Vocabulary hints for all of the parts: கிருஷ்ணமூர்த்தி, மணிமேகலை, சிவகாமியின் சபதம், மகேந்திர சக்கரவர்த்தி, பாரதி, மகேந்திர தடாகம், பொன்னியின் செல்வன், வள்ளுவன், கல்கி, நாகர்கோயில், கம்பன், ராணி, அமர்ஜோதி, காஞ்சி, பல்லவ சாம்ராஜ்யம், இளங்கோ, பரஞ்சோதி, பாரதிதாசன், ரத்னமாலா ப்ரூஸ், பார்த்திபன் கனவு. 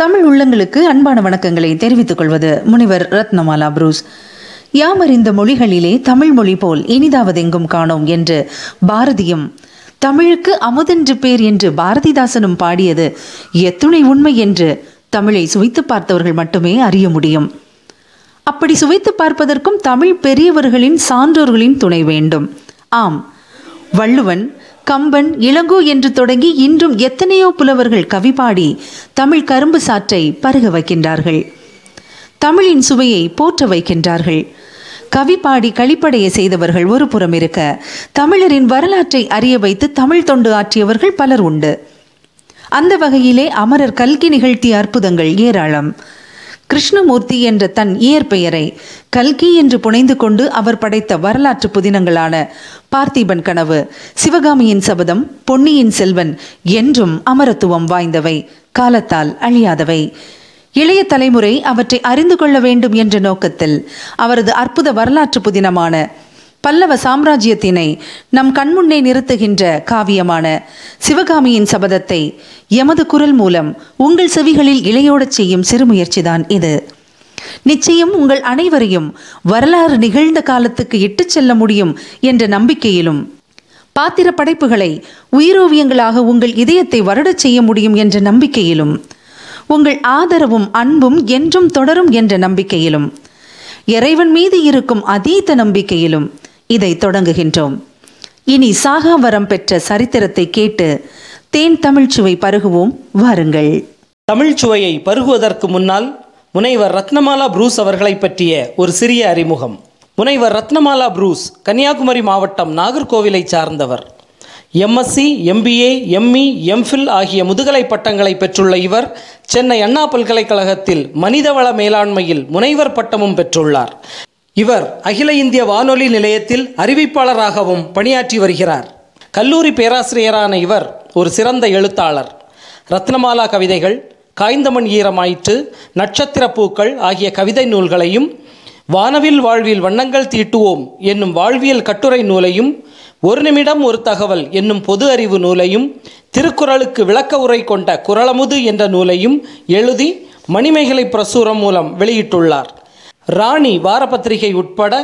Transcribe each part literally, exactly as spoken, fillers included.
தமிழ் உள்ளங்களுக்கு அன்பான வணக்கங்களை தெரிவித்துக் கொள்வது முனிவர் ரத்னமாலா ப்ரூஸ். யாமறிந்த மொழிகளிலே தமிழ் மொழி போல் இனிதாவதெங்கும் காணோம் என்று பாரதியும், தமிழுக்கு அமுதென்று பேர் என்று பாரதிதாசனும் பாடியது எத்துணை உண்மை என்று தமிழை சுவைத்து பார்த்தவர்கள் மட்டுமே அறிய முடியும். அப்படி சுவைத்து பார்ப்பதற்கும் தமிழ் பெரியவர்களின் சான்றோர்களின் துணை வேண்டும். ஆம், வள்ளுவன், கம்பன், இளங்கோ என்று தொடங்கி இன்றும் எத்தனையோ புலவர்கள் கவி பாடி தமிழ் கரும்பு சாற்றை பருக வைக்கின்றார்கள், தமிழின் சுவையை போற்ற வைக்கின்றார்கள். கவி பாடி களிப்படைய செய்தவர்கள் ஒரு புறம் இருக்க, தமிழரின் வரலாற்றை அறிய வைத்து தமிழ் தொண்டு ஆற்றியவர்கள் பலர் உண்டு. அந்த வகையிலே அமரர் கல்கி நிகழ்த்திய அற்புதங்கள் ஏராளம். கிருஷ்ணமூர்த்தி என்ற தன் இயற்பெயரை கல்கி என்று புனைந்து கொண்டு அவர் படைத்த வரலாற்று புதினங்களான பார்த்திபன் கனவு, சிவகாமியின் சபதம், பொன்னியின் செல்வன் என்றும் அமரத்துவம் வாய்ந்தவை, காலத்தால் அழியாதவை. இளைய தலைமுறை அவற்றை அறிந்து கொள்ள வேண்டும் என்ற நோக்கத்தில் அவரது அற்புத வரலாற்று புதினமான பல்லவ சாம்ராஜ்யத்தினை நம் கண்முன்னே நிறுத்துகின்ற காவியமான சிவகாமியின் சபதத்தை எமது குரல் மூலம் உங்கள் செவிகளில் இளையோடச் செய்யும் சிறுமுயற்சிதான் இது. நிச்சயம் உங்கள் அனைவரையும் வரலாறு நிகழ்ந்த காலத்துக்கு இட்டுச் செல்ல முடியும் என்ற நம்பிக்கையிலும், பாத்திர படைப்புகளை உயிரோவியங்களாக உங்கள் இதயத்தை வருடச் செய்ய முடியும் என்ற நம்பிக்கையிலும், உங்கள் ஆதரவும் அன்பும் என்றும் தொடரும் என்ற நம்பிக்கையிலும், இறைவன் மீது இருக்கும் அதீத நம்பிக்கையிலும் இதை தொடங்குகின்றோம். இனி சாகா வரம் பெற்ற சரித்திரத்தை கேட்டு தேன் தமிழ்ச்சுவை பருகுவோம், வாருங்கள். தமிழ்ச்சுவையை பருகுவதற்கு முன்னால் முனைவர் ரத்னமாலா ப்ரூஸ் அவர்களை பற்றிய ஒரு சிறிய அறிமுகம். முனைவர் ரத்னமாலா ப்ரூஸ் கன்னியாகுமரி மாவட்டம் நாகர்கோவிலை சார்ந்தவர். எம்எஸ்சி, எம்பிஏ, எம்இ, எம்ஃபில் ஆகிய முதுகலை பட்டங்களை பெற்றுள்ள இவர் சென்னை அண்ணா பல்கலைக்கழகத்தில் மனிதவள மேலாண்மையில் முனைவர் பட்டமும் பெற்றுள்ளார். இவர் அகில இந்திய வானொலி நிலையத்தில் அறிவிப்பாளராகவும் பணியாற்றி வருகிறார். கல்லூரி பேராசிரியரான இவர் ஒரு சிறந்த எழுத்தாளர். ரத்னமாலா கவிதைகள், காய்ந்தமண் ஈரமாயிற்று, நட்சத்திர பூக்கள் ஆகிய கவிதை நூல்களையும், வானவில் வாழ்வில் வண்ணங்கள் தீட்டுவோம் என்னும் வாழ்வியல் கட்டுரை நூலையும், ஒரு நிமிடம் ஒரு தகவல் என்னும் பொது அறிவு நூலையும், திருக்குறளுக்கு விளக்க உரை கொண்ட குறளமுது என்ற நூலையும் எழுதி மணிமேகலை பிரசுரம் மூலம் வெளியிட்டுள்ளார். ராணி வாரப்பத்திரிகை உட்பட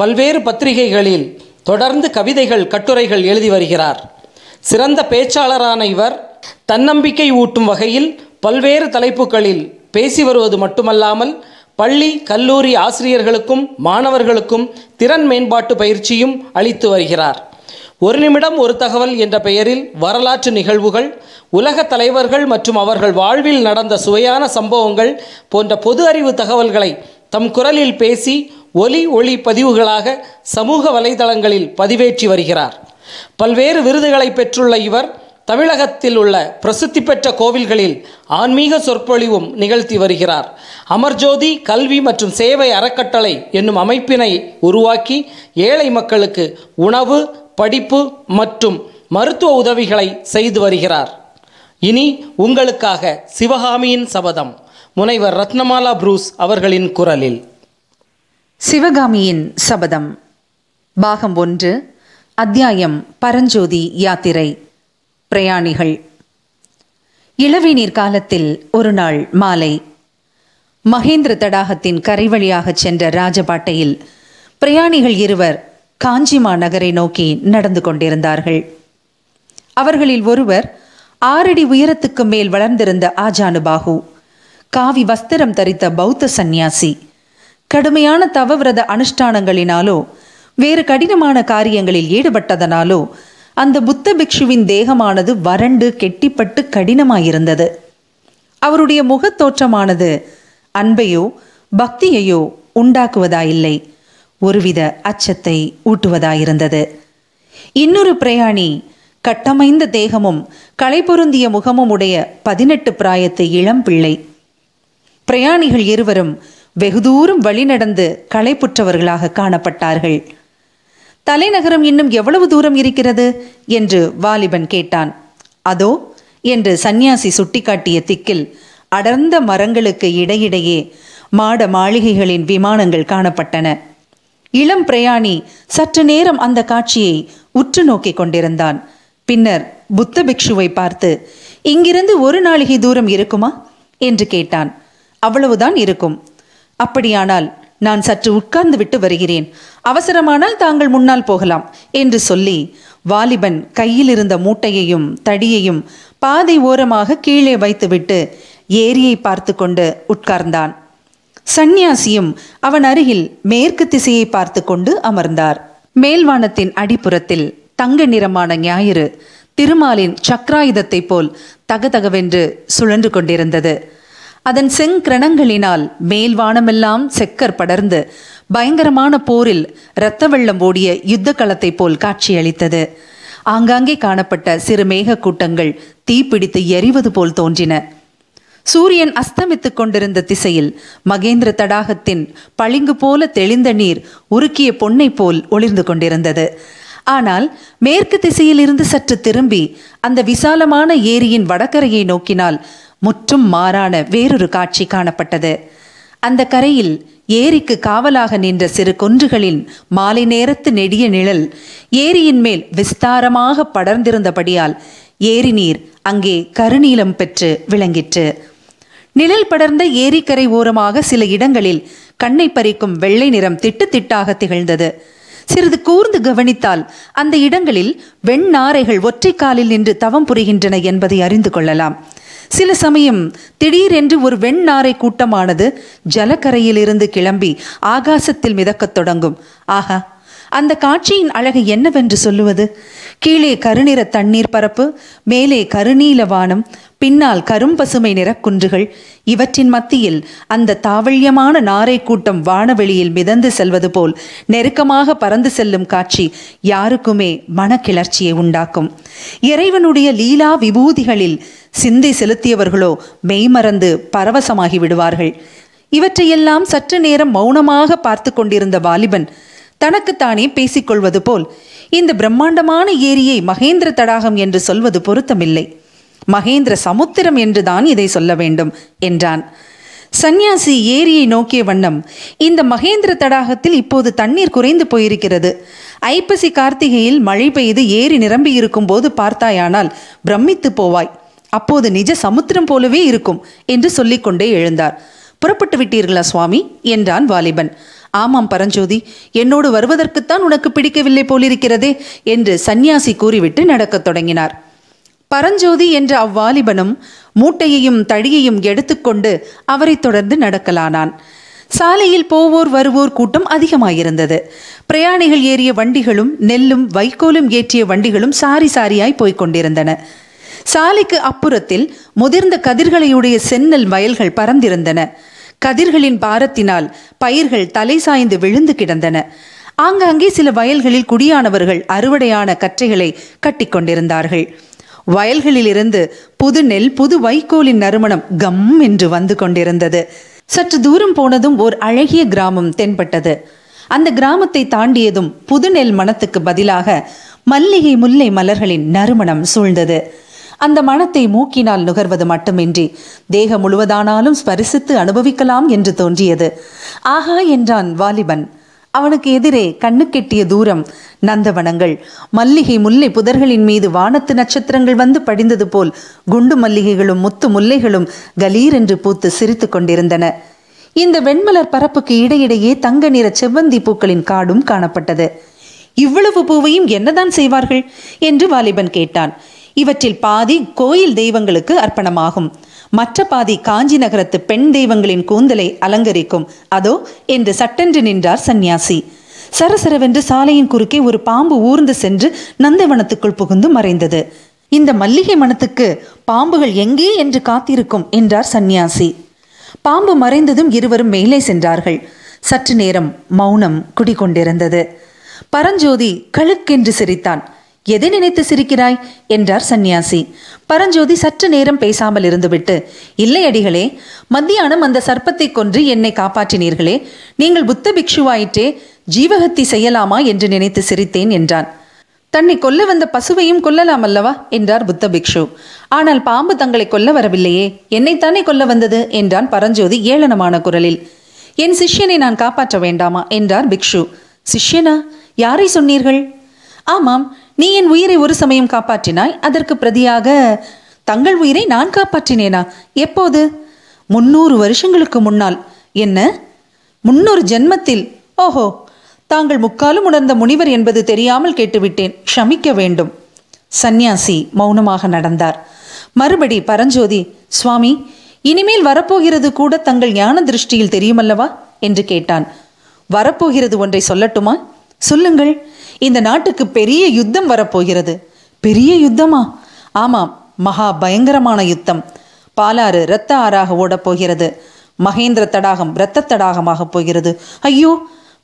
பல்வேறு பத்திரிகைகளில் தொடர்ந்து கவிதைகள், கட்டுரைகள் எழுதி வருகிறார். சிறந்த பேச்சாளரான இவர் தன்னம்பிக்கை ஊட்டும் வகையில் பல்வேறு தலைப்புகளில் பேசி வருவது மட்டுமல்லாமல், பள்ளி கல்லூரி ஆசிரியர்களுக்கும் மாணவர்களுக்கும் திறன் மேம்பாட்டு பயிற்சியும் அளித்து வருகிறார். ஒரு நிமிடம் ஒரு தகவல் என்ற பெயரில் வரலாற்று நிகழ்வுகள், உலக தலைவர்கள் மற்றும் அவர்கள் வாழ்வில் நடந்த சுவையான சம்பவங்கள் போன்ற பொது அறிவு தகவல்களை தம் குரலில் பேசி ஒலி ஒளி பதிவுகளாக சமூக வலைதளங்களில் பதிவேற்றி வருகிறார். பல்வேறு விருதுகளை பெற்றுள்ள இவர் தமிழகத்தில் உள்ள பிரசித்தி பெற்ற கோவில்களில் ஆன்மீக சொற்பொழிவும் நிகழ்த்தி வருகிறார். அமர்ஜோதி, கல்வி மற்றும் சேவை அறக்கட்டளை என்னும் அமைப்பினை உருவாக்கி ஏழை மக்களுக்கு உணவு, படிப்பு மற்றும் மருத்துவ உதவிகளை செய்து வருகிறார். இனி உங்களுக்காக சிவகாமியின் சபதம், முனைவர் ரத்னமாலா ப்ரூஸ் அவர்களின் குரலில். சிவகாமியின் சபதம், பாகம் ஒன்று, அத்தியாயம் பரஞ்சோதி யாத்திரை, பிரயாணிகள். இளவேநீர் காலத்தில் ஒரு நாள் மாலை மகேந்திர தடாகத்தின் கரை வழியாக சென்ற ராஜபாட்டையில் பிரயாணிகள் இருவர் காஞ்சி மாநகரை நோக்கி நடந்து கொண்டிருந்தார்கள். அவர்களில் ஒருவர் ஆறடி உயரத்துக்கு மேல் வளர்ந்திருந்த ஆஜானுபாகு, காவி வஸ்திரம் தரித்த பௌத்த சந்நியாசி. கடுமையான தவவிரத அனுஷ்டானங்களினாலோ வேறு கடினமான காரியங்களில் ஈடுபட்டதனாலோ அந்த புத்த பிக்ஷுவின் தேகமானது வறண்டு கெட்டிப்பட்டு கடினமாயிருந்தது. அவருடைய முகத்தோற்றமானது அன்பையோ பக்தியையோ உண்டாக்குவதாயில்லை, ஒருவித அச்சத்தை ஊட்டுவதாயிருந்தது. இன்னொரு பிரயாணி கட்டமைந்த தேகமும் களைபொருந்திய முகமும் உடைய பதினெட்டு பிராயத்து இளம் பிள்ளை. பிரயாணிகள் இருவரும் வெகு தூரம் வழி நடந்து களைப்புற்றவர்களாக காணப்பட்டார்கள். தலைநகரம் இன்னும் எவ்வளவு தூரம் இருக்கிறது என்று வாலிபன் கேட்டான். அதோ என்று சந்நியாசி சுட்டிக்காட்டிய திக்கில் அடர்ந்த மரங்களுக்கு இடையிடையே மாட மாளிகைகளின் விமானங்கள் காணப்பட்டன. இளம் பிரயாணி சற்று நேரம் அந்த காட்சியை உற்று நோக்கி கொண்டிருந்தான். பின்னர் புத்த பிக்ஷுவை பார்த்து, இங்கிருந்து ஒரு நாளிகை தூரம் இருக்குமா? என்று கேட்டான். அவ்வளவுதான் இருக்கும். அப்படியானால் நான் சற்று உட்கார்ந்து விட்டு வருகிறேன். அவசரமானால் தாங்கள் முன்னால் போகலாம் என்று சொல்லி வாலிபன் கையில் இருந்த மூட்டையையும் தடியையும் பாதை ஓரமாக கீழே வைத்துவிட்டு ஏரியை பார்த்து கொண்டு உட்கார்ந்தான். சந்நியாசியும் அவன் அருகில் மேற்கு திசையை பார்த்து கொண்டு அமர்ந்தார். மேல்வானத்தின் அடிப்புறத்தில் தங்க நிறமான ஞாயிறு திருமாலின் சக்கராயுதத்தை போல் தகதகவென்று சுழன்று கொண்டிருந்தது. அதன் செங்கரணங்களினால் மேல்வானமெல்லாம் செக்கர் படர்ந்து பயங்கரமான போரில் இரத்த வெள்ளம் ஓடிய யுத்த களத்தை போல் காட்சியளித்தது. ஆங்காங்கே காணப்பட்ட சிறு மேக கூட்டங்கள் தீப்பிடித்து எரிவது போல் தோன்றின. சூரியன் அஸ்தமித்துக் கொண்டிருந்த திசையில் மகேந்திர தடாகத்தின் பளிங்கு போல தெளிந்த நீர் உருக்கிய பொன்னை போல் ஒளிர்ந்து கொண்டிருந்தது. ஆனால் மேற்கு திசையில் இருந்து சற்று திரும்பி அந்த விசாலமான ஏரியின் வடகரையை நோக்கினால் முற்றும் மாறான வேறொரு காட்சி காணப்பட்டது. அந்த கரையில் ஏரிக்கு காவலாக நின்ற சிறு கொன்றுகளின் மாலை நேரத்து நெடிய நிழல் ஏரியின் மேல் விஸ்தாரமாக படர்ந்திருந்தபடியால் ஏரி நீர் அங்கே கருநீலம் பெற்று விளங்கிற்று. நிழல் படர்ந்த ஏரிக்கரை ஓரமாக சில இடங்களில் கண்ணை பறிக்கும் வெள்ளை நிறம் திட்டு திட்டாக திகழ்ந்தது. சிறிது கூர்ந்து கவனித்தால் அந்த இடங்களில் வெண்ணாரைகள் ஒற்றைக்காலில் நின்று தவம் புரிகின்றன என்பதை அறிந்து கொள்ளலாம். சில சமயம் திடீரென்று ஒரு வெண்ணாரை கூட்டமானது ஜலக்கரையிலிருந்து கிளம்பி ஆகாசத்தில் மிதக்கத் தொடங்கும். ஆகா, அந்த காட்சியின் அழகு என்னவென்று சொல்லுவது? கீழே கருநிற தண்ணீர் பரப்பு, மேலே கருநீல வானம், பின்னால் கரும்பசுமை நிறக்குன்றுகள், இவற்றின் மத்தியில் அந்த தாவல்யமான நாரை கூட்டம் வானவெளியில் மிதந்து செல்வது போல் நெருக்கமாக பறந்து செல்லும் காட்சி யாருக்குமே மனக்கிளர்ச்சியை உண்டாக்கும். இறைவனுடைய லீலா விபூதிகளில் சிந்தை செலுத்தியவர்களோ மெய்மறந்து பரவசமாகி விடுவார்கள். இவற்றையெல்லாம் சற்று நேரம் மௌனமாக பார்த்து கொண்டிருந்த வாலிபன் தனக்குத்தானே பேசிக்கொள்வது போல், இந்த பிரம்மாண்டமான ஏரியை மகேந்திர தடாகம் என்று சொல்வது பொருத்தமில்லை, மகேந்திர சமுத்திரம் என்றுதான் இதை சொல்ல வேண்டும் என்றான். சந்நியாசி ஏரியை நோக்கிய வண்ணம், இந்த மகேந்திர தடாகத்தில் இப்போது தண்ணீர் குறைந்து போயிருக்கிறது. ஐப்பசி கார்த்திகையில் மழை பெய்து ஏரி நிரம்பி இருக்கும் போது பார்த்தாயானால் பிரமித்து போவாய். அப்போது நிஜ சமுத்திரம் போலவே இருக்கும் என்று சொல்லிக்கொண்டே எழுந்தார். புறப்பட்டு விட்டீர்களா சுவாமி என்றான் வாலிபன். ஆமாம் பரஞ்சோதி, என்னோடு வருவதற்குத்தான் உனக்கு பிடிக்கவில்லை போலிருக்கிறதே என்று சந்நியாசி கூறிவிட்டு நடக்கத் தொடங்கினார். பரஞ்சோதி என்ற அவ்வாலிபனும் மூட்டையையும் தடியையும் எடுத்துக்கொண்டு அவரை தொடர்ந்து நடக்கலானான். சாலையில் போவோர் வருவோர் கூட்டம் அதிகமாயிருந்தது. பிரயாணிகள் ஏறிய வண்டிகளும் நெல்லும் வைக்கோலும் ஏற்றிய வண்டிகளும் சாரி சாரியாய் போய்கொண்டிருந்தன. சாலைக்கு அப்புறத்தில் முதிர்ந்த கதிர்களையுடைய செந்நெல் வயல்கள் பறந்திருந்தன. கதிர்களின் பாரத்தினால் பயிர்கள் தலை சாய்ந்து விழுந்து கிடந்தன. ஆங்காங்கே சில வயல்களில் குடியானவர்கள் அறுவடையான கற்றைகளை கட்டி கொண்டிருந்தார்கள். வயல்களிலிருந்து புது நெல் புது வைக்கோலின் நறுமணம் கம் என்று வந்து கொண்டிருந்தது. சற்று தூரம் போனதும் ஓர் அழகிய கிராமம் தென்பட்டது. அந்த கிராமத்தை தாண்டியதும் புது நெல் மணத்துக்கு பதிலாக மல்லிகை முல்லை மலர்களின் நறுமணம் சூழ்ந்தது. அந்த மனத்தை மூக்கினால் நுகர்வது மட்டுமின்றி தேகம் முழுவதானாலும் ஸ்பரிசித்து அனுபவிக்கலாம் என்று தோன்றியது. ஆகா என்றான் வாலிபன். அவனுக்கு எதிரே கண்ணுக்கெட்டிய தூரம் நந்தவனங்கள், மல்லிகை முல்லை புதர்களின் மீது வானத்து நட்சத்திரங்கள் வந்து படிந்தது போல் குண்டு மல்லிகைகளும் முத்து முல்லைகளும் கலீர் என்று பூத்து சிரித்து கொண்டிருந்தன. இந்த வெண்மலர் பரப்புக்கு இடையிடையே தங்க நிற செவ்வந்தி பூக்களின் காடும் காணப்பட்டது. இவ்வளவு பூவையும் என்னதான் செய்வார்கள் என்று வாலிபன் கேட்டான். இவற்றில் பாதி கோயில் தெய்வங்களுக்கு அர்ப்பணமாகும், மற்ற பாதி காஞ்சி நகரத்து பெண் தெய்வங்களின் கூந்தலை அலங்கரிக்கும். அதோ என்று சட்டென்று நின்றார் சந்நியாசி. சரசரவென்று சாலையின் குறுக்கே ஒரு பாம்பு ஊர்ந்து சென்று நந்தவனத்துக்குள் புகுந்து மறைந்தது. இந்த மல்லிகை மனத்துக்கு பாம்புகள் எங்கே என்று காத்திருக்கும் என்றார் சந்நியாசி. பாம்பு மறைந்ததும் இருவரும் மேலே சென்றார்கள். சற்று நேரம் மௌனம் குடிகொண்டிருந்தது. பரஞ்சோதி கழுக்கென்று சிரித்தான். எதை நினைத்து சிரிக்கிறாய் என்றார் சந்நியாசி. பரஞ்சோதி சற்று நேரம் பேசாமல் இருந்துவிட்டு, இல்லை அடிகளே, மத்தியானம் அந்த சர்ப்பத்தை கொன்று என்னை காப்பாற்றினீர்களே, நீங்கள் புத்த பிக்ஷுவாயிற்றே, ஜீவஹத்தி செய்யலாமா என்று நினைத்து சிரித்தேன் என்றான். தன்னை கொல்ல வந்த பசுவையும் கொல்லலாம் அல்லவா என்றார் புத்த பிக்ஷு. ஆனால் பாம்பு தங்களை கொல்ல வரவில்லையே, என்னைத்தானே கொல்ல வந்தது என்றான் பரஞ்சோதி ஏளனமான குரலில். என் சிஷ்யனை நான் காப்பாற்ற வேண்டாமா என்றார் பிக்ஷு. சிஷ்யனா? யாரை சொன்னீர்கள்? ஆமாம், நீ என் உயிரை ஒரு சமயம் காப்பாற்றினாய், அதற்கு பிரதியாக தங்கள் உயிரை நான் காப்பாற்றினேனா? எப்போது? முன்னூறு வருஷங்களுக்கு முன்னால், என்ன முன்னூறு ஜென்மத்தில்? ஓஹோ, தாங்கள் முக்காலும் உணர்ந்த முனிவர் என்பது தெரியாமல் கேட்டுவிட்டேன், க்ஷமிக்க வேண்டும். சந்நியாசி மௌனமாக நடந்தார். மறுபடி பரஞ்சோதி, சுவாமி, இனிமேல் வரப்போகிறது கூட தங்கள் ஞான திருஷ்டியில் தெரியுமல்லவா என்று கேட்டான். வரப்போகிறது ஒன்றை சொல்லட்டுமா? சொல்லுங்கள். இந்த நாட்டுக்கு பெரிய யுத்தம் வரப்போகிறது. பெரிய யுத்தமா? ஆமாம், மகா பயங்கரமான யுத்தம். பாலாறு இரத்த ஆறாக ஓடப்போகிறது. மகேந்திர தடாகம் இரத்த தடாகமாக போகிறது. ஐயோ,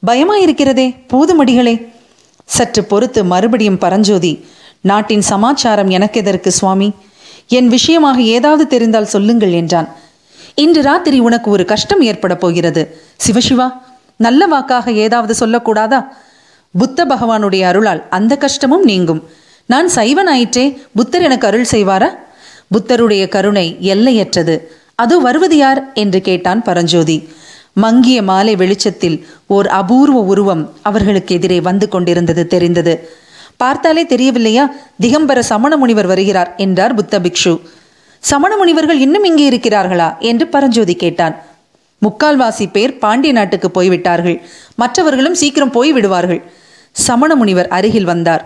பயமாயிருக்கிறதே பூதுமடிகளே. சற்று பொறுத்து மறுபடியும் பரஞ்சோதி, நாட்டின் சமாச்சாரம் எனக்கு எதற்கு சுவாமி? என் விஷயமாக ஏதாவது தெரிந்தால் சொல்லுங்கள் என்றான். இன்று ராத்திரி உனக்கு ஒரு கஷ்டம் ஏற்பட போகிறது. சிவசிவா, நல்ல வாக்காக ஏதாவது சொல்லக்கூடாதா? புத்த பகவானுடைய அருளால் அந்த கஷ்டமும் நீங்கும். நான் சைவனாயிற்றே, புத்தர் எனக்கு அருள் செய்வாரா? புத்தருடைய கருணை எல்லையற்றது. அது வருவது யார் என்று கேட்டான் பரஞ்சோதி. மங்கிய மாலை வெளிச்சத்தில் ஓர் அபூர்வ உருவம் அவர்களுக்கு எதிரே வந்து கொண்டிருந்தது தெரிந்தது. பார்த்தாலே தெரியவில்லையா, திகம்பர சமண முனிவர் வருகிறார் என்றார் புத்த பிக்ஷு. சமண முனிவர்கள் இன்னும் இங்கே இருக்கிறார்களா என்று பரஞ்சோதி கேட்டான். முக்கால்வாசி பேர் பாண்டிய நாட்டுக்கு போய்விட்டார்கள், மற்றவர்களும் சீக்கிரம் போய்விடுவார்கள். சமண முனிவர் அருகில் வந்தார்.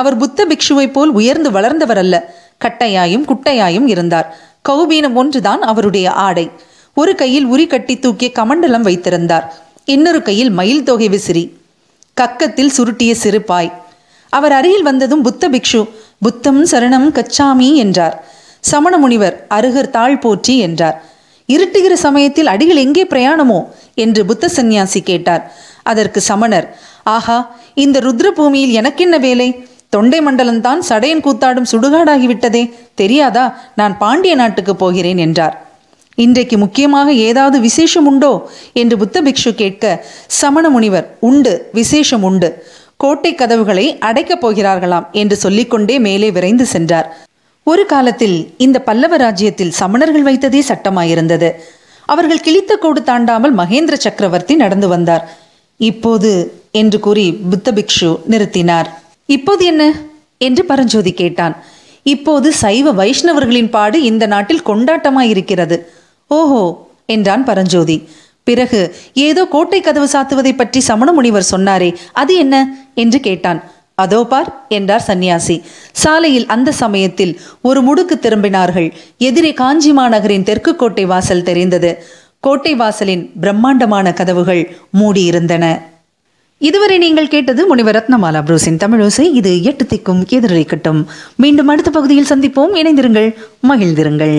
அவர் புத்த பிக்ஷுவை போல் உயர்ந்து வளர்ந்தவர் அல்ல. கட்டையாயும் குட்டையாயும் இருந்தார். கௌபீனம் ஒன்றுதான் அவருடைய ஆடை. ஒரு கையில் உரி கட்டி தூக்கிய கமண்டலம் வைத்திருந்தார். இன்னொரு கையில் மயில் தொகை விசிறி, கக்கத்தில் சுருட்டிய சிறு பாய். அவர் அருகில் வந்ததும் புத்த பிக்ஷு புத்தம் சரணம் கச்சாமி என்றார். சமண முனிவர் அருகர் தாழ் போற்றி என்றார். இருட்டுகிற சமயத்தில் அடிகள் எங்கே பிரயாணமோ என்று புத்த சந்நியாசி கேட்டார். அதற்கு சமணர், ஆஹா, இந்த ருத்ர பூமியில் எனக்கென்ன வேலை? தொண்டை மண்டலம்தான் சடையன் கூத்தாடும் சுடுகாடாகிவிட்டதே, தெரியாதா? நான் பாண்டிய நாட்டுக்கு போகிறேன் என்றார். இன்றைக்கு முக்கியமாக ஏதாவது விசேஷம் உண்டோ என்று புத்த பிக்ஷு கேட்க, சமண முனிவர், உண்டு, விசேஷம் உண்டு. கோட்டை கதவுகளை அடைக்கப் போகிறார்களாம் என்று சொல்லிக்கொண்டே மேலே விரைந்து சென்றார். ஒரு காலத்தில் இந்த பல்லவ ராஜ்யத்தில் சமணர்கள் வைத்ததே சட்டமாயிருந்தது. அவர்கள் கிழித்த கோடு தாண்டாமல் மகேந்திர சக்கரவர்த்தி நடந்து வந்தார். இப்போது என்று கூறி புத்த பிக்ஷு நிறுத்தினார். இப்போது என்ன என்று பரஞ்சோதி கேட்டான். இப்போது சைவ வைஷ்ணவர்களின் பாடு இந்த நாட்டில் கொண்டாட்டமாயிருக்கிறது. ஓஹோ என்றான் பரஞ்சோதி. பிறகு ஏதோ கோட்டை கதவு சாத்துவதை பற்றி சமண முனிவர் சொன்னாரே, அது என்ன என்று கேட்டான். அதோ பார் என்றார் சந்நியாசி. சாலையில் அந்த சமயத்தில் ஒரு முடுக்கு திரும்பினார்கள். எதிரே காஞ்சி மாநகரின் தெற்கு கோட்டை வாசல் தெரிந்தது. கோட்டை வாசலின் பிரம்மாண்டமான கதவுகள் மூடியிருந்தன. இதுவரை நீங்கள் கேட்டது முனிவர் ரத்னமாலா ப்ரூஸின் தமிழோசை. இது எட்டு திக்கும் எதிரொலிக்கட்டும். மீண்டும் அடுத்த பகுதியில் சந்திப்போம். இணைந்திருங்கள், மகிழ்ந்திருங்கள்.